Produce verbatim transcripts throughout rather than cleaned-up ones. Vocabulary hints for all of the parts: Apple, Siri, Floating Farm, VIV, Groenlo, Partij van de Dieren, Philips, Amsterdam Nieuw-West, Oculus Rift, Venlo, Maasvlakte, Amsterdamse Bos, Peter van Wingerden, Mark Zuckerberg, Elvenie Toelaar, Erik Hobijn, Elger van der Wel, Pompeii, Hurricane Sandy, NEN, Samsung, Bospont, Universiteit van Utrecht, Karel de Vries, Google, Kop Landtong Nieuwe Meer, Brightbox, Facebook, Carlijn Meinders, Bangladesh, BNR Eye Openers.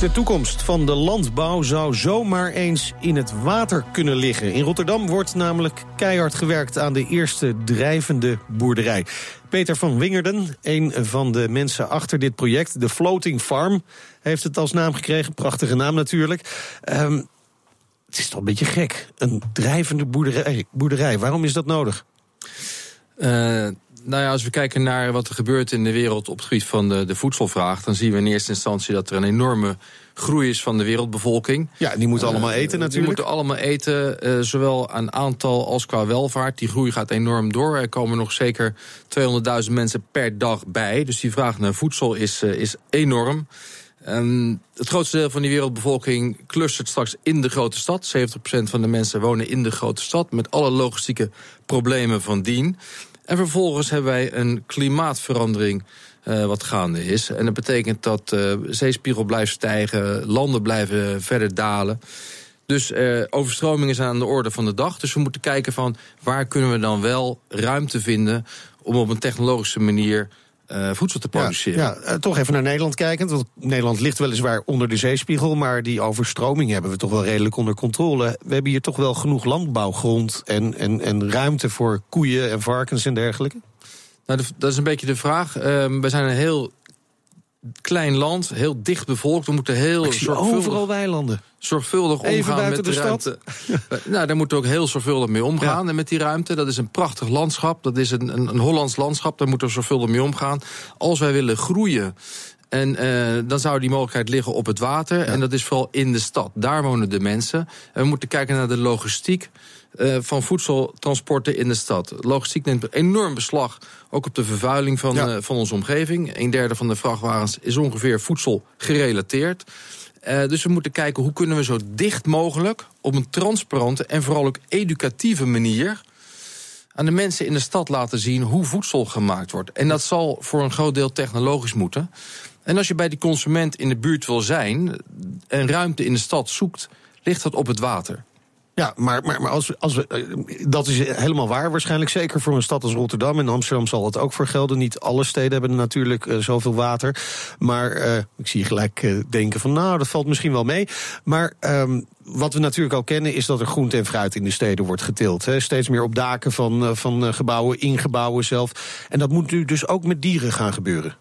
De toekomst van de landbouw zou zomaar eens in het water kunnen liggen. In Rotterdam wordt namelijk keihard gewerkt aan de eerste drijvende boerderij. Peter van Wingerden, een van de mensen achter dit project, de Floating Farm, heeft het als naam gekregen. Prachtige naam natuurlijk. Um, het is toch een beetje gek, een drijvende boerderij. boerderij. Waarom is dat nodig? Uh... Nou ja, als we kijken naar wat er gebeurt in de wereld op het gebied van de, de voedselvraag, dan zien we in eerste instantie dat er een enorme groei is van de wereldbevolking. Ja, die moeten allemaal eten uh, natuurlijk. Die moeten allemaal eten, uh, zowel aan aantal als qua welvaart. Die groei gaat enorm door. Er komen nog zeker tweehonderdduizend mensen per dag bij. Dus die vraag naar voedsel is, uh, is enorm. Um, het grootste deel van die wereldbevolking clustert straks in de grote stad. zeventig procent van de mensen wonen in de grote stad, met alle logistieke problemen van dien. En vervolgens hebben wij een klimaatverandering uh, wat gaande is. En dat betekent dat uh, zeespiegel blijft stijgen, landen blijven verder dalen. Dus uh, overstromingen zijn aan de orde van de dag. Dus we moeten kijken van waar kunnen we dan wel ruimte vinden om op een technologische manier Uh, voedsel te produceren. Ja, ja, uh, toch even naar Nederland kijkend. Want Nederland ligt weliswaar onder de zeespiegel, maar die overstroming hebben we toch wel redelijk onder controle. We hebben hier toch wel genoeg landbouwgrond en, en, en ruimte voor koeien en varkens en dergelijke? Nou, dat is een beetje de vraag. Uh, we zijn een heel klein land, heel dicht bevolkt. We moeten heel ik zie overal weilanden. Zorgvuldig omgaan even buiten met de, de ruimte. Stad. Nou, daar moeten we ook heel zorgvuldig mee omgaan. Ja. En met die ruimte, dat is een prachtig landschap. Dat is een, een, een Hollands landschap, daar moeten we zorgvuldig mee omgaan. Als wij willen groeien, en uh, dan zou die mogelijkheid liggen op het water. Ja. En dat is vooral in de stad. Daar wonen de mensen. En we moeten kijken naar de logistiek Uh, van voedseltransporten in de stad. Logistiek neemt enorm beslag, ook op de vervuiling van, ja. uh, van onze omgeving. Een derde van de vrachtwagens is ongeveer voedsel gerelateerd. Uh, dus we moeten kijken hoe kunnen we zo dicht mogelijk op een transparante en vooral ook educatieve manier aan de mensen in de stad laten zien hoe voedsel gemaakt wordt. En dat zal voor een groot deel technologisch moeten. En als je bij die consument in de buurt wil zijn en ruimte in de stad zoekt, ligt dat op het water. Ja, maar, maar, maar als we, als we, dat is helemaal waar waarschijnlijk. Zeker voor een stad als Rotterdam. En Amsterdam zal dat ook voor gelden. Niet alle steden hebben natuurlijk uh, zoveel water. Maar uh, ik zie gelijk uh, denken van nou, dat valt misschien wel mee. Maar um, wat we natuurlijk al kennen is dat er groente en fruit in de steden wordt geteeld. Hè. Steeds meer op daken van, uh, van gebouwen, in gebouwen zelf. En dat moet nu dus ook met dieren gaan gebeuren.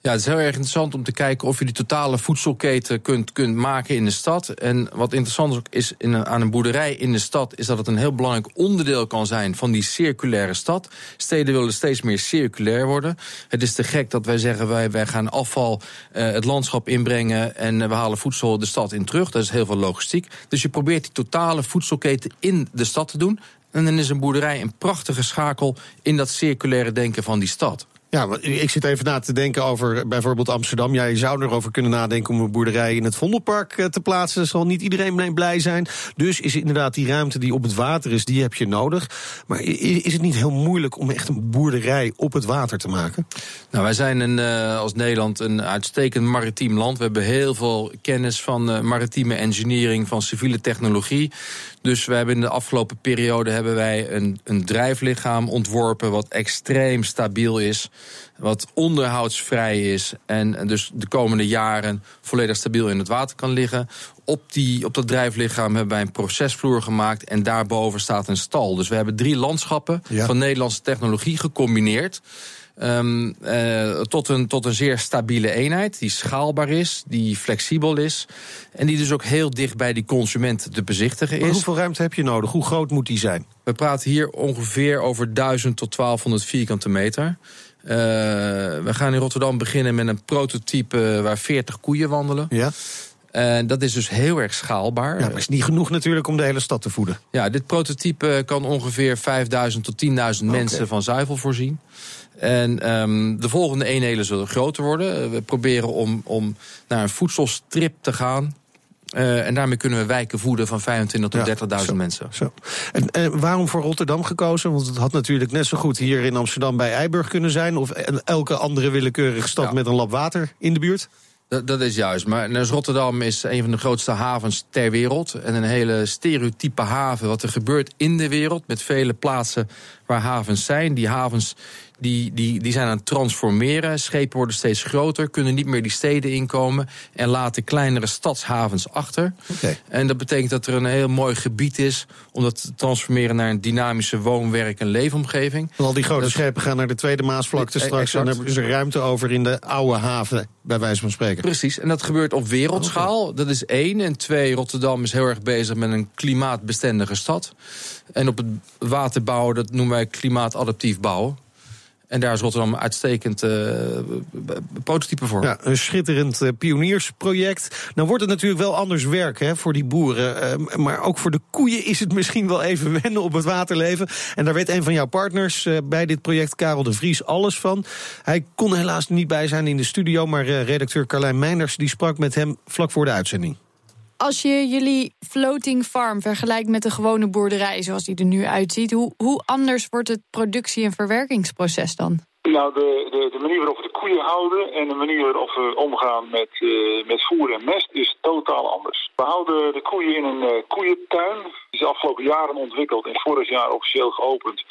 Ja, het is heel erg interessant om te kijken of je die totale voedselketen kunt, kunt maken in de stad. En wat interessant is, ook is in een, aan een boerderij in de stad, is dat het een heel belangrijk onderdeel kan zijn van die circulaire stad. Steden willen steeds meer circulair worden. Het is te gek dat wij zeggen, wij, wij gaan afval uh, het landschap inbrengen en uh, we halen voedsel de stad in terug. Dat is heel veel logistiek. Dus je probeert die totale voedselketen in de stad te doen. En dan is een boerderij een prachtige schakel in dat circulaire denken van die stad. Ja, ik zit even na te denken over bijvoorbeeld Amsterdam. Ja, je zou erover kunnen nadenken om een boerderij in het Vondelpark te plaatsen. Daar zal niet iedereen blij zijn. Dus is inderdaad die ruimte die op het water is, die heb je nodig. Maar is het niet heel moeilijk om echt een boerderij op het water te maken? Nou, wij zijn een, als Nederland een uitstekend maritiem land. We hebben heel veel kennis van maritieme engineering, van civiele technologie. Dus we hebben in de afgelopen periode hebben wij een, een drijflichaam ontworpen wat extreem stabiel is, wat onderhoudsvrij is en dus de komende jaren volledig stabiel in het water kan liggen. Op, die, op dat drijflichaam hebben wij een procesvloer gemaakt en daarboven staat een stal. Dus we hebben drie landschappen ja. van Nederlandse technologie gecombineerd. Um, uh, tot, een, tot een zeer stabiele eenheid die schaalbaar is, die flexibel is en die dus ook heel dicht bij die consument te bezichtigen is. Maar hoeveel ruimte heb je nodig? Hoe groot moet die zijn? We praten hier ongeveer over duizend tot twaalfhonderd vierkante meter. Uh, we gaan in Rotterdam beginnen met een prototype waar veertig koeien wandelen. Ja. Uh, dat is dus heel erg schaalbaar. Ja, maar het is niet genoeg natuurlijk om de hele stad te voeden. Ja, dit prototype kan ongeveer vijfduizend tot tienduizend okay. mensen van zuivel voorzien. En um, de volgende eenheden zullen groter worden. We proberen om, om naar een voedselstrip te gaan. Uh, en daarmee kunnen we wijken voeden van vijfentwintigduizend tot ja, dertigduizend mensen. Zo. En, en waarom voor Rotterdam gekozen? Want het had natuurlijk net zo goed hier in Amsterdam bij Eiburg kunnen zijn. Of elke andere willekeurige stad ja. met een lap water in de buurt. Dat, dat is juist. Maar dus Rotterdam is een van de grootste havens ter wereld. En een hele stereotype haven. Wat er gebeurt in de wereld. Met vele plaatsen waar havens zijn. Die havens die, die, die zijn aan het transformeren. Schepen worden steeds groter. Kunnen niet meer die steden inkomen. En laten kleinere stadshavens achter. Okay. En dat betekent dat er een heel mooi gebied is. Om dat te transformeren naar een dynamische woon-, werk- en leefomgeving. Want al die grote dus, schepen gaan naar de tweede Maasvlakte straks. Exact. En dan hebben ze ruimte over in de oude haven. Bij wijze van spreken. Precies, en dat gebeurt op wereldschaal. Dat is één. En twee, Rotterdam is heel erg bezig met een klimaatbestendige stad. En op het water bouwen, dat noemen wij klimaatadaptief bouwen. En daar is Rotterdam uitstekend uh, prototype voor. Ja, een schitterend uh, pioniersproject. Nou wordt het natuurlijk wel anders werk hè, voor die boeren. Uh, maar ook voor de koeien is het misschien wel even wennen op het waterleven. En daar weet een van jouw partners uh, bij dit project, Karel de Vries, alles van. Hij kon helaas niet bij zijn in de studio. Maar uh, redacteur Carlijn Meinders die sprak met hem vlak voor de uitzending. Als je jullie floating farm vergelijkt met de gewone boerderij zoals die er nu uitziet, hoe, hoe anders wordt het productie- en verwerkingsproces dan? Nou, de, de, de manier waarop we de koeien houden en de manier waarop we omgaan met, uh, met voer en mest is totaal anders. We houden de koeien in een uh, koeientuin. Die is de afgelopen jaren ontwikkeld en vorig jaar officieel geopend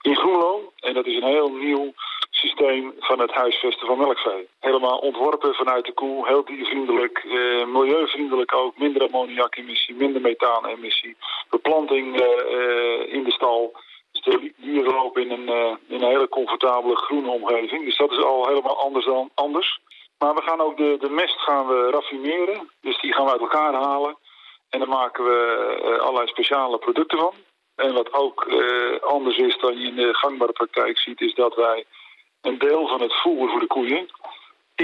in Groenlo. En dat is een heel nieuw systeem van het huisvesten van melkvee. Helemaal ontworpen vanuit de koe, heel diervriendelijk, eh, milieuvriendelijk ook, minder ammoniakemissie, minder methaanemissie, beplanting eh, in de stal. Dus de dieren lopen in een, uh, in een hele comfortabele groene omgeving. Dus dat is al helemaal anders dan anders. Maar we gaan ook de, de mest gaan we raffineren, dus die gaan we uit elkaar halen. En daar maken we uh, allerlei speciale producten van. En wat ook uh, anders is dan je in de gangbare praktijk ziet, is dat wij een deel van het voer voor de koeien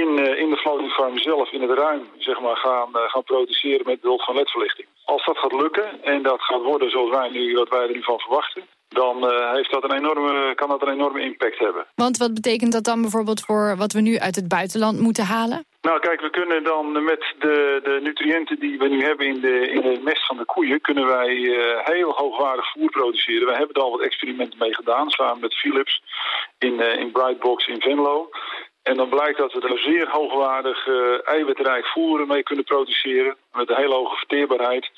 in, uh, in de floating farm zelf, in het ruim, zeg maar, gaan, uh, gaan produceren met behulp van ledverlichting. Als dat gaat lukken en dat gaat worden zoals wij nu, wat wij er nu van verwachten, dan uh, heeft dat een enorme, kan dat een enorme impact hebben. Want wat betekent dat dan bijvoorbeeld voor wat we nu uit het buitenland moeten halen? Nou kijk, we kunnen dan met de, de nutriënten die we nu hebben in de, in de mest van de koeien, kunnen wij uh, heel hoogwaardig voer produceren. Wij hebben er al wat experimenten mee gedaan, samen met Philips in, uh, in Brightbox in Venlo. En dan blijkt dat we er zeer hoogwaardig uh, eiwitrijk voer mee kunnen produceren, met een hele hoge verteerbaarheid.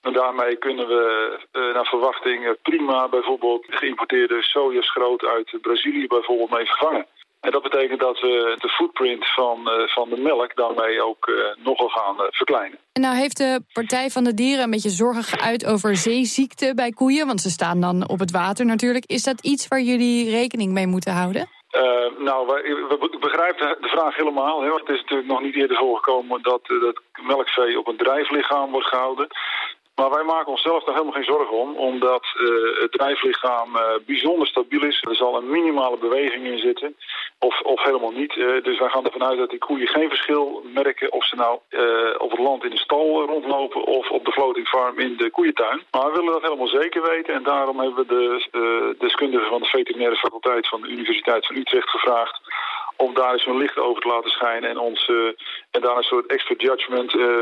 En daarmee kunnen we uh, naar verwachting prima bijvoorbeeld geïmporteerde sojaschroot uit Brazilië bijvoorbeeld mee vervangen. En dat betekent dat we de footprint van, uh, van de melk daarmee ook uh, nogal gaan uh, verkleinen. En nou heeft de Partij van de Dieren een beetje zorgen geuit over zeeziekten bij koeien, want ze staan dan op het water natuurlijk. Is dat iets waar jullie rekening mee moeten houden? Uh, nou, ik begrijp de vraag helemaal. Hè, want het is natuurlijk nog niet eerder voorgekomen dat, uh, dat melkvee op een drijflichaam wordt gehouden. Maar wij maken onszelf daar helemaal geen zorgen om, omdat uh, het drijflichaam uh, bijzonder stabiel is. Er zal een minimale beweging in zitten, of, of helemaal niet. Uh, dus wij gaan ervan uit dat die koeien geen verschil merken of ze nou uh, op het land in de stal rondlopen of op de floating farm in de koeientuin. Maar we willen dat helemaal zeker weten en daarom hebben we de uh, deskundigen van de veterinaire faculteit van de Universiteit van Utrecht gevraagd om daar eens een licht over te laten schijnen en ons uh, en daar een soort expert judgment uh, uh,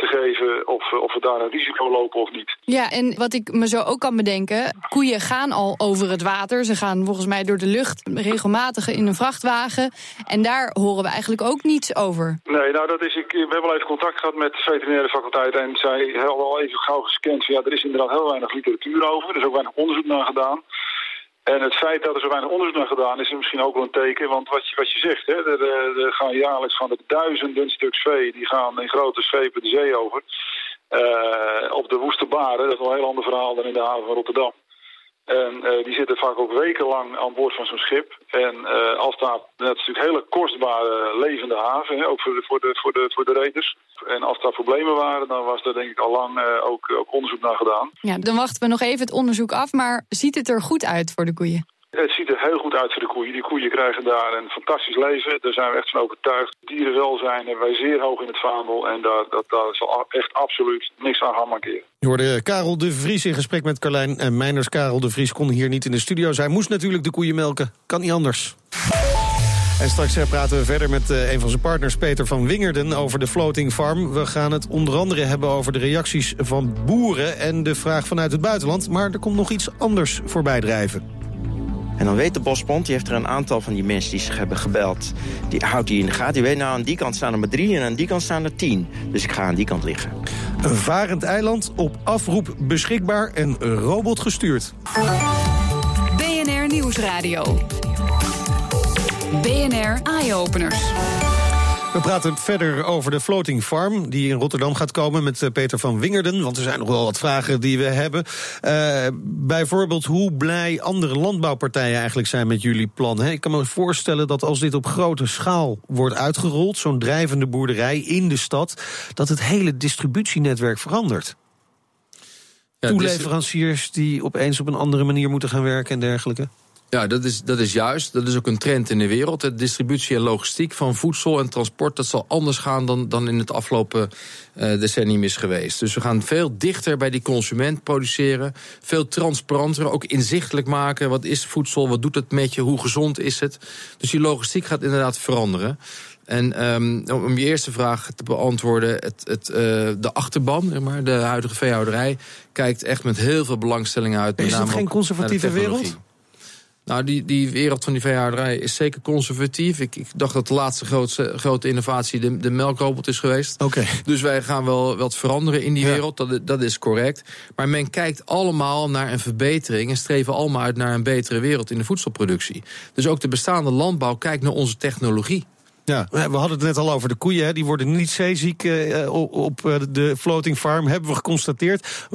te geven of, of we daar een risico lopen of niet. Ja, en wat ik me zo ook kan bedenken, koeien gaan al over het water. Ze gaan volgens mij door de lucht, regelmatig in een vrachtwagen. En daar horen we eigenlijk ook niets over. Nee, nou dat is, ik, we hebben al even contact gehad met de veterinaire faculteit en zij hebben al even gauw gescand. Ja, er is inderdaad heel weinig literatuur over, er is ook weinig onderzoek naar gedaan. En het feit dat er zo weinig onderzoek naar gedaan is, is misschien ook wel een teken. Want wat je, wat je zegt, hè, er, er gaan jaarlijks van de duizenden stuks vee, die gaan in grote schepen de zee over. Uh, op de woeste baren, dat is wel een heel ander verhaal dan in de haven van Rotterdam. En uh, die zitten vaak ook wekenlang aan boord van zo'n schip. En uh, als daar, dat is natuurlijk een hele kostbare levende haven, hè, ook voor de, voor de, voor de, voor de reders. En als daar problemen waren, dan was daar denk ik al lang uh, ook, ook onderzoek naar gedaan. Ja, dan wachten we nog even het onderzoek af, maar ziet het er goed uit voor de koeien? Het ziet er heel goed uit voor de koeien. Die koeien krijgen daar een fantastisch leven. Daar zijn we echt van overtuigd. Dierenwelzijn hebben wij zeer hoog in het vaandel. En daar, dat, daar zal echt absoluut niks aan gaan mankeren. Je hoorde Karel de Vries in gesprek met Carlijn Meinders. Karel de Vries kon hier niet in de studio zijn. Moest natuurlijk de koeien melken. Kan niet anders. En straks praten we verder met een van zijn partners, Peter van Wingerden, over de floating farm. We gaan het onder andere hebben over de reacties van boeren en de vraag vanuit het buitenland. Maar er komt nog iets anders voorbij drijven. En dan weet de bosbond, die heeft er een aantal van die mensen die zich hebben gebeld. Die houdt hij in de gaten. Die weet, nou, aan die kant staan er maar drie en aan die kant staan er tien. Dus ik ga aan die kant liggen. Een varend eiland, op afroep beschikbaar en robot gestuurd. B N R Nieuwsradio. B N R Eye Openers. We praten verder over de Floating Farm die in Rotterdam gaat komen met Peter van Wingerden. Want er zijn nog wel wat vragen die we hebben. Uh, bijvoorbeeld hoe blij andere landbouwpartijen eigenlijk zijn met jullie plan. He, ik kan me voorstellen dat als dit op grote schaal wordt uitgerold, zo'n drijvende boerderij in de stad, dat het hele distributienetwerk verandert. Ja, toeleveranciers die opeens op een andere manier moeten gaan werken en dergelijke. Ja, dat is, dat is juist. Dat is ook een trend in de wereld. De distributie en logistiek van voedsel en transport, dat zal anders gaan dan, dan in het afgelopen uh, decennium is geweest. Dus we gaan veel dichter bij die consument produceren. Veel transparanter, ook inzichtelijk maken. Wat is voedsel? Wat doet het met je? Hoe gezond is het? Dus die logistiek gaat inderdaad veranderen. En um, om je eerste vraag te beantwoorden, het, het, uh, de achterban, zeg maar, de huidige veehouderij, kijkt echt met heel veel belangstelling uit. Is het geen conservatieve wereld? Nou, die, die wereld van die veehouderij is zeker conservatief. Ik, ik dacht dat de laatste grootse, grote innovatie de, de melkrobot is geweest. Okay. Dus wij gaan wel wat veranderen in die ja. wereld, dat, dat is correct. Maar men kijkt allemaal naar een verbetering en streven allemaal uit naar een betere wereld in de voedselproductie. Dus ook de bestaande landbouw kijkt naar onze technologie. Ja, we hadden het net al over de koeien. Hè. Die worden niet zeeziek eh, op de Floating Farm, hebben we geconstateerd.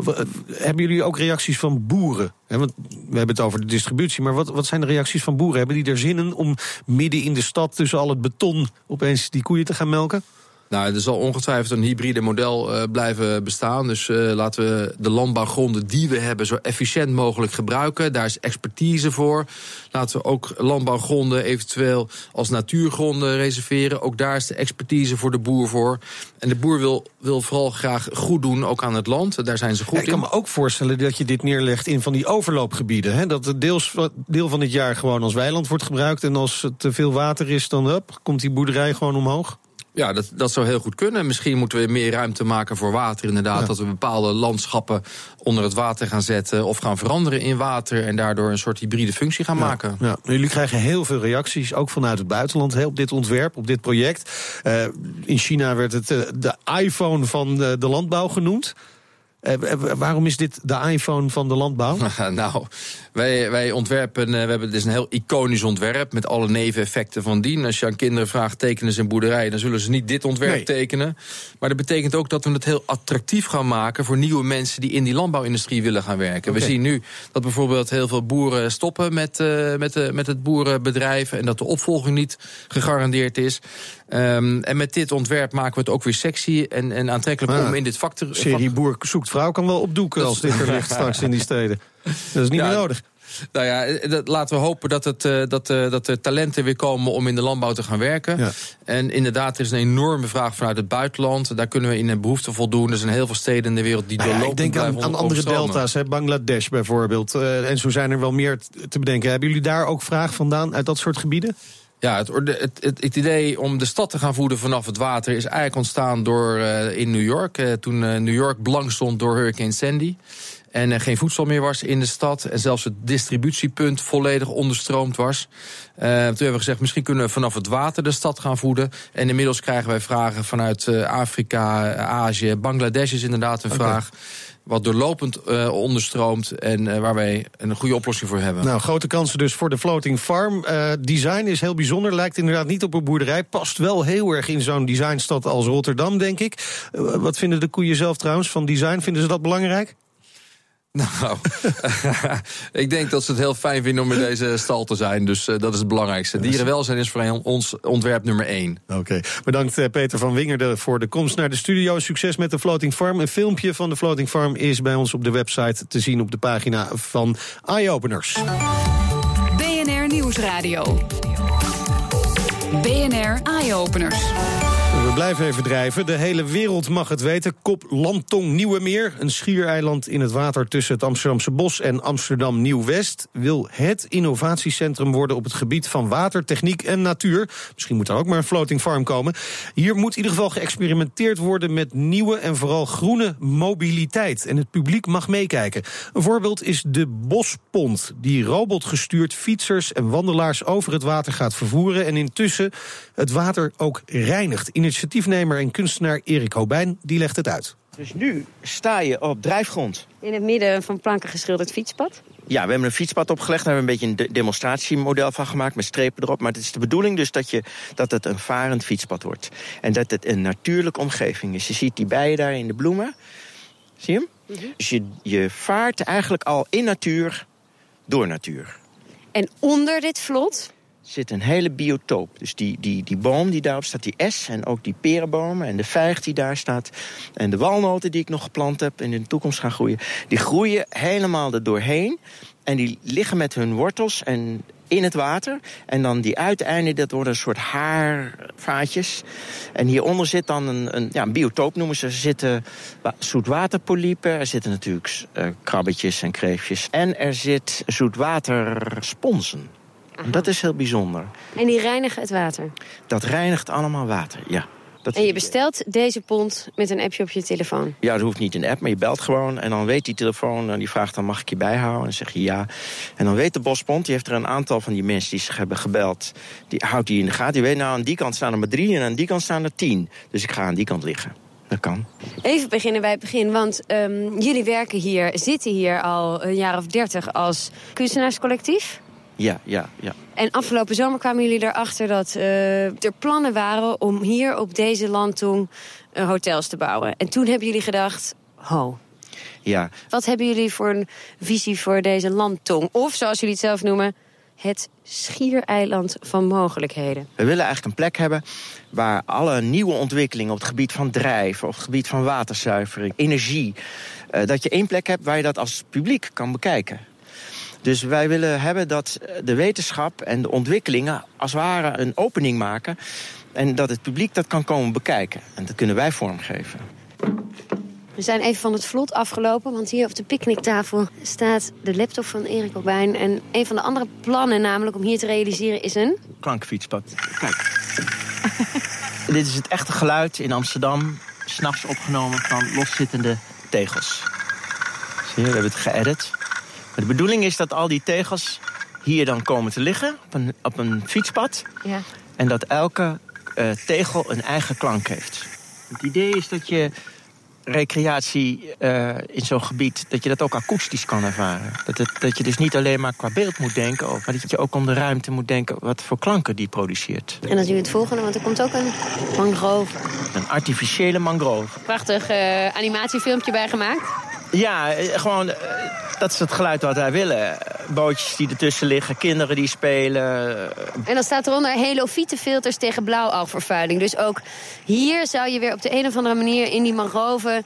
Hebben jullie ook reacties van boeren? Want we hebben het over de distributie, maar wat, wat zijn de reacties van boeren? Hebben die er zin in om midden in de stad tussen al het beton opeens die koeien te gaan melken? Nou, er zal ongetwijfeld een hybride model uh, blijven bestaan. Dus uh, laten we de landbouwgronden die we hebben zo efficiënt mogelijk gebruiken. Daar is expertise voor. Laten we ook landbouwgronden eventueel als natuurgronden reserveren. Ook daar is de expertise voor de boer voor. En de boer wil, wil vooral graag goed doen, ook aan het land. Daar zijn ze goed ja, ik in. Ik kan me ook voorstellen dat je dit neerlegt in van die overloopgebieden. Hè? Dat het deels, deel van het jaar gewoon als weiland wordt gebruikt. En als het te veel water is, dan up, komt die boerderij gewoon omhoog. Ja, dat, dat zou heel goed kunnen. Misschien moeten we meer ruimte maken voor water, inderdaad. Ja. Dat we bepaalde landschappen onder het water gaan zetten of gaan veranderen in water en daardoor een soort hybride functie gaan ja. maken. Ja. Jullie krijgen heel veel reacties, ook vanuit het buitenland, hè, op dit ontwerp, op dit project. Uh, in China werd het uh, de iPhone van de, de landbouw genoemd. Uh, waarom is dit de iPhone van de landbouw? Nou, wij, wij ontwerpen, uh, we hebben, dit is een heel iconisch ontwerp met alle neveneffecten van dien. Als je aan kinderen vraagt, tekenen ze een boerderij, dan zullen ze niet dit ontwerp nee. tekenen. Maar dat betekent ook dat we het heel attractief gaan maken voor nieuwe mensen die in die landbouwindustrie willen gaan werken. Okay. We zien nu dat bijvoorbeeld heel veel boeren stoppen met, uh, met, de, met het boerenbedrijf en dat de opvolging niet gegarandeerd is. Um, en met dit ontwerp maken we het ook weer sexy en, en aantrekkelijk ah, om in dit vak te... Serie Boer zoekt vrouw kan wel opdoeken als dit er ligt straks in die steden. Dat is niet ja, meer nodig. Nou ja, dat, laten we hopen dat, het, dat, dat er talenten weer komen om in de landbouw te gaan werken. Ja. En inderdaad, er is een enorme vraag vanuit het buitenland. Daar kunnen we in een behoefte voldoen. Er zijn heel veel steden in de wereld die nou ja, doorlopen. Ik denk aan, aan andere delta's, hè, Bangladesh bijvoorbeeld. Uh, en zo zijn er wel meer te bedenken. Hebben jullie daar ook vraag vandaan uit dat soort gebieden? Ja, het, het, het, het idee om de stad te gaan voeden vanaf het water is eigenlijk ontstaan door uh, in New York. Uh, toen uh, New York blank stond door Hurricane Sandy. En er geen voedsel meer was in de stad. En zelfs het distributiepunt volledig onderstroomd was. Uh, toen hebben we gezegd, misschien kunnen we vanaf het water de stad gaan voeden. En inmiddels krijgen wij vragen vanuit uh, Afrika, Azië. Bangladesh is inderdaad een okay. vraag. Wat doorlopend uh, onderstroomt en uh, waar wij een goede oplossing voor hebben. Nou, grote kansen dus voor de Floating Farm. Uh, design is heel bijzonder, lijkt inderdaad niet op een boerderij. Past wel heel erg in zo'n designstad als Rotterdam, denk ik. Uh, wat vinden de koeien zelf trouwens van design? Vinden ze dat belangrijk? Nou, ik denk dat ze het heel fijn vinden om in deze stal te zijn. Dus uh, dat is het belangrijkste. Dierenwelzijn is voor ons ontwerp nummer één. Oké, okay. Bedankt uh, Peter van Wingerden voor de komst naar de studio. Succes met de Floating Farm. Een filmpje van de Floating Farm is bij ons op de website te zien op de pagina van Eye Openers. B N R Nieuwsradio. B N R Eye Openers. we blijven even drijven. De hele wereld mag het weten. Kop Landtong Nieuwe Meer, een schiereiland in het water tussen het Amsterdamse Bos en Amsterdam Nieuw-West, wil het innovatiecentrum worden op het gebied van water, techniek en natuur. Misschien moet daar ook maar een floating farm komen. Hier moet in ieder geval geëxperimenteerd worden met nieuwe en vooral groene mobiliteit. En het publiek mag meekijken. Een voorbeeld is de Bospont, die robotgestuurd fietsers en wandelaars over het water gaat vervoeren en intussen het water ook reinigt. Initiatiefnemer en kunstenaar Erik Hobijn, die legt het uit. Dus nu sta je op drijfgrond. In het midden van planken geschilderd fietspad. Ja, we hebben een fietspad opgelegd. Daar hebben we een beetje een demonstratiemodel van gemaakt met strepen erop. Maar het is de bedoeling dus dat, je, dat het een varend fietspad wordt. En dat het een natuurlijke omgeving is. Je ziet die bijen daar in de bloemen. Zie je hem? Mm-hmm. Dus je, je vaart eigenlijk al in natuur door natuur. En onder dit vlot zit een hele biotoop. Dus die, die, die boom die daarop staat, die es en ook die perenbomen en de vijg die daar staat en de walnoten die ik nog geplant heb en in de toekomst gaan groeien, die groeien helemaal er doorheen en die liggen met hun wortels en in het water. En dan die uiteinden, dat worden een soort haarvaatjes. En hieronder zit dan een, een, ja, een biotoop, noemen ze. Er zitten zoetwaterpolypen, er zitten natuurlijk uh, krabbetjes en kreeftjes. En er zit zoetwatersponsen. Aha. Dat is heel bijzonder. En die reinigen het water? Dat reinigt allemaal water, ja. Dat en je bestelt deze pont met een appje op je telefoon? Ja, dat hoeft niet een app, maar je belt gewoon. En dan weet die telefoon, en die vraagt dan mag ik je bijhouden? En dan zeg je ja. En dan weet de Bospont, die heeft er een aantal van die mensen die zich hebben gebeld. Die houdt die in de gaten. Die weet nou, aan die kant staan er maar drie en aan die kant staan er tien. Dus ik ga aan die kant liggen. Dat kan. Even beginnen bij het begin, want um, jullie werken hier, zitten hier al een jaar of dertig als kunstenaarscollectief? Ja, ja, ja. En afgelopen zomer kwamen jullie erachter dat uh, er plannen waren om hier op deze landtong uh, hotels te bouwen. En toen hebben jullie gedacht, ho. Ja. Wat hebben jullie voor een visie voor deze landtong? Of zoals jullie het zelf noemen, het schiereiland van mogelijkheden. We willen eigenlijk een plek hebben waar alle nieuwe ontwikkelingen op het gebied van drijven, op het gebied van waterzuivering, energie, Uh, dat je één plek hebt waar je dat als publiek kan bekijken. Dus wij willen hebben dat de wetenschap en de ontwikkelingen als het ware een opening maken. En dat het publiek dat kan komen bekijken. En dat kunnen wij vormgeven. We zijn even van het vlot afgelopen, want hier op de picknicktafel staat de laptop van Erik Hobijn. En een van de andere plannen namelijk om hier te realiseren is een klankfietspad. Kijk. Dit is het echte geluid in Amsterdam, 's nachts opgenomen van loszittende tegels. Zie je, we hebben het geëdit. De bedoeling is dat al die tegels hier dan komen te liggen op een, op een fietspad. Ja. En dat elke uh, tegel een eigen klank heeft. Het idee is dat je recreatie uh, in zo'n gebied, dat je dat ook akoestisch kan ervaren. Dat, het, dat je dus niet alleen maar qua beeld moet denken, maar dat je ook om de ruimte moet denken wat voor klanken die produceert. En dat is nu het volgende, want er komt ook een mangrove. Een artificiële mangrove. Prachtig uh, animatiefilmpje bij gemaakt. Ja, gewoon, dat is het geluid wat wij willen. Bootjes die ertussen liggen, kinderen die spelen. En dan staat eronder helofietenfilters tegen blauwalgvervuiling. Dus ook hier zou je weer op de een of andere manier in die mangroven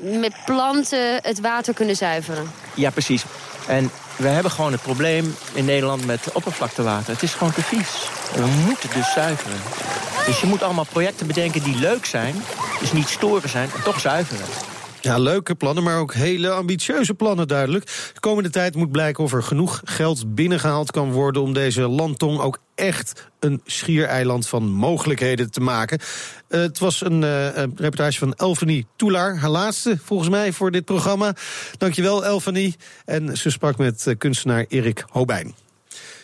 met planten het water kunnen zuiveren. Ja, precies. En we hebben gewoon het probleem in Nederland met oppervlaktewater. Het is gewoon te vies. We moeten dus zuiveren. Dus je moet allemaal projecten bedenken die leuk zijn, dus niet storen zijn, en toch zuiveren. Ja, leuke plannen, maar ook hele ambitieuze plannen duidelijk. De komende tijd moet blijken of er genoeg geld binnengehaald kan worden om deze landtong ook echt een schiereiland van mogelijkheden te maken. Uh, het was een uh, reportage van Elvenie Toelaar, haar laatste volgens mij voor dit programma. Dankjewel Elvenie. En ze sprak met uh, kunstenaar Erik Hobijn.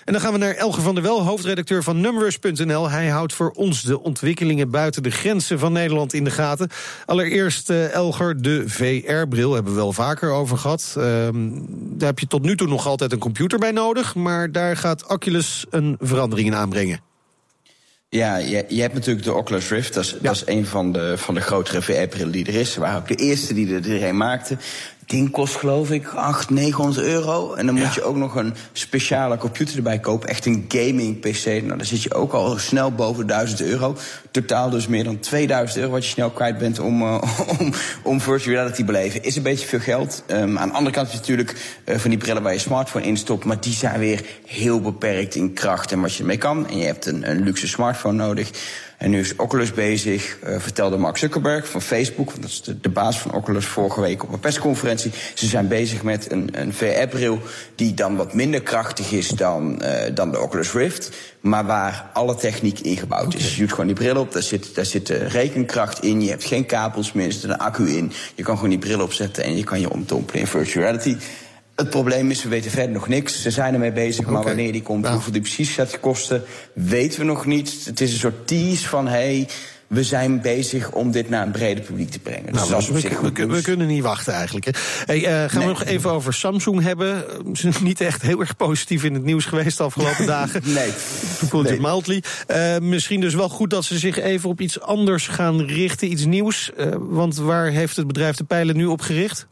En dan gaan we naar Elger van der Wel, hoofdredacteur van Numbers punt n l. Hij houdt voor ons de ontwikkelingen buiten de grenzen van Nederland in de gaten. Allereerst, uh, Elger, de V R bril hebben we wel vaker over gehad. Uh, daar heb je tot nu toe nog altijd een computer bij nodig, maar daar gaat Oculus een verandering in aanbrengen. Ja, je, je hebt natuurlijk de Oculus Rift. Dat is, ja. dat is een van de, van de grotere V R brillen die er is. We waren ook de eerste die er iedereen maakte. Het ding kost geloof ik achthonderd, negenhonderd euro. En dan ja. moet je ook nog een speciale computer erbij kopen. Echt een gaming P C. Nou, daar zit je ook al snel boven duizend euro. Totaal dus meer dan tweeduizend euro wat je snel kwijt bent om, uh, om, om virtual reality te beleven. Is een beetje veel geld. Um, aan de andere kant is natuurlijk uh, van die brillen waar je smartphone in stopt. Maar die zijn weer heel beperkt in kracht en wat je ermee kan. En je hebt een, een luxe smartphone nodig. En nu is Oculus bezig, uh, vertelde Mark Zuckerberg van Facebook, want dat is de, de baas van Oculus, vorige week op een persconferentie. Ze zijn bezig met een, een V R-bril die dan wat minder krachtig is dan, uh, dan de Oculus Rift, maar waar alle techniek ingebouwd okay. is. Je doet gewoon die bril op, daar zit, daar zit uh, rekenkracht in, je hebt geen kabels meer, er zit een accu in. Je kan gewoon die bril opzetten en je kan je omdompelen in virtual reality. Het probleem is, we weten verder nog niks. Ze zijn ermee bezig, maar okay. wanneer die komt, nou. hoeveel die precies gaat kosten, weten we nog niet. Het is een soort tease van, hé, hey, we zijn bezig om dit naar een breder publiek te brengen. Nou, dus we, we, we, we kunnen niet wachten eigenlijk. Hè. Hey, uh, gaan nee. we nog even over Samsung hebben. Ze zijn niet echt heel erg positief in het nieuws geweest de afgelopen dagen. Nee. To put it mildly. Uh, misschien dus wel goed dat ze zich even op iets anders gaan richten, iets nieuws. Uh, want waar heeft het bedrijf de pijlen nu op gericht?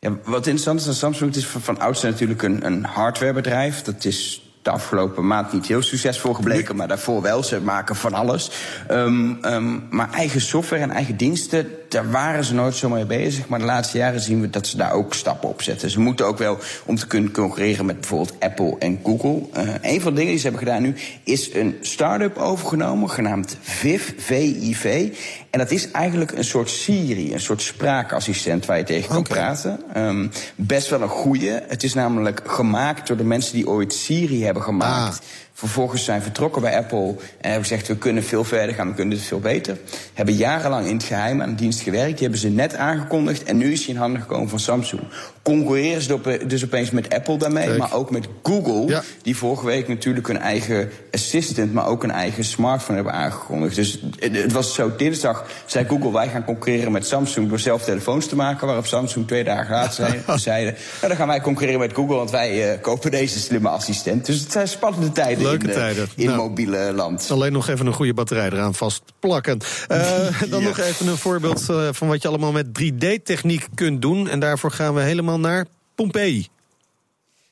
Ja, wat interessant is aan Samsung, het is van, van oudsher natuurlijk een, een hardwarebedrijf. Dat is de afgelopen maand niet heel succesvol gebleken, maar daarvoor wel. Ze maken van alles. Um, um, maar eigen software en eigen diensten, daar waren ze nooit zo mee bezig. Maar de laatste jaren zien we dat ze daar ook stappen op zetten. Ze moeten ook wel, om te kunnen concurreren met bijvoorbeeld Apple en Google. Uh, een van de dingen die ze hebben gedaan nu, is een start-up overgenomen, genaamd V I V, V I V. En dat is eigenlijk een soort Siri, een soort spraakassistent waar je tegen kan okay. praten. Um, best wel een goeie. Het is namelijk gemaakt door de mensen die ooit Siri hebben gemaakt. Ah. Vervolgens zijn vertrokken bij Apple en hebben gezegd, we kunnen veel verder gaan, we kunnen dit veel beter. Hebben jarenlang in het geheim aan de dienst gewerkt. Die hebben ze net aangekondigd en nu is hij in handen gekomen van Samsung. Concurreren ze dus opeens met Apple daarmee, Leuk. maar ook met Google. Ja. Die vorige week natuurlijk hun eigen assistant, maar ook een eigen smartphone hebben aangekondigd. Dus het was zo, dinsdag zei Google, wij gaan concurreren met Samsung door zelf telefoons te maken. Waarop Samsung twee dagen later zeiden, nou dan gaan wij concurreren met Google, want wij uh, kopen deze slimme assistent. Dus het zijn spannende tijden. Leuke tijden. In nou, mobiele land. Alleen nog even een goede batterij eraan vastplakken. Uh, dan ja. nog even een voorbeeld uh, van wat je allemaal met drie D-techniek kunt doen. En daarvoor gaan we helemaal naar Pompeii.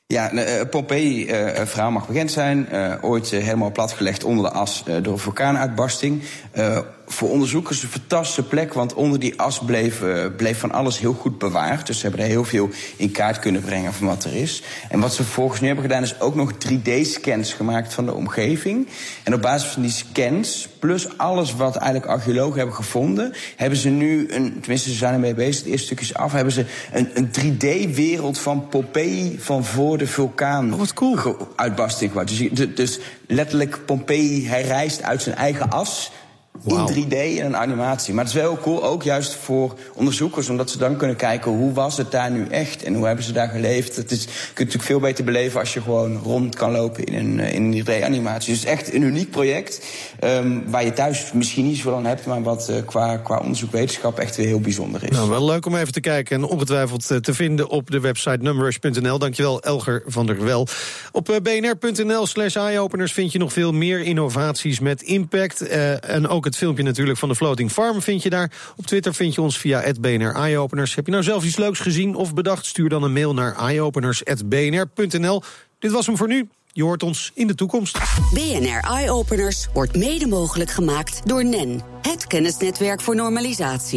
Ja, Pompeii, uh, verhaal mag bekend zijn. Uh, ooit uh, helemaal platgelegd onder de as uh, door een vulkaanuitbarsting. Uh, Voor onderzoekers een fantastische plek, want onder die as bleef, uh, bleef van alles heel goed bewaard. Dus ze hebben er heel veel in kaart kunnen brengen van wat er is. En wat ze vervolgens nu hebben gedaan is ook nog drie D-scans gemaakt van de omgeving. En op basis van die scans, plus alles wat eigenlijk archeologen hebben gevonden, hebben ze nu, een, tenminste ze zijn ermee bezig, het eerste stukje is af, hebben ze een, een drie D-wereld van Pompeii van voor de vulkaan. Oh, wat cool. Uitbarsting. Dus, dus letterlijk Pompeii, hij reist uit zijn eigen as. Wow. In drie D en een animatie. Maar het is wel heel cool, ook juist voor onderzoekers, omdat ze dan kunnen kijken hoe was het daar nu echt en hoe hebben ze daar geleefd. Het is, je kunt natuurlijk veel beter beleven als je gewoon rond kan lopen in een, in een drie D-animatie. Dus echt een uniek project um, waar je thuis misschien niet zoveel aan hebt, maar wat uh, qua, qua onderzoek-wetenschap echt weer heel bijzonder is. Nou, wel leuk om even te kijken en ongetwijfeld te vinden op de website numbers punt n l. Dankjewel, Elger van der Wel. Op b n r punt n l slash eye openers vind je nog veel meer innovaties met impact uh, en ook het filmpje natuurlijk van de Floating Farm vind je daar. Op Twitter vind je ons via at b n r eye openers. Heb je nou zelf iets leuks gezien of bedacht? Stuur dan een mail naar eye openers at b n r punt n l. Dit was hem voor nu. Je hoort ons in de toekomst. B N R Eye Openers wordt mede mogelijk gemaakt door N E N. Het kennisnetwerk voor normalisatie.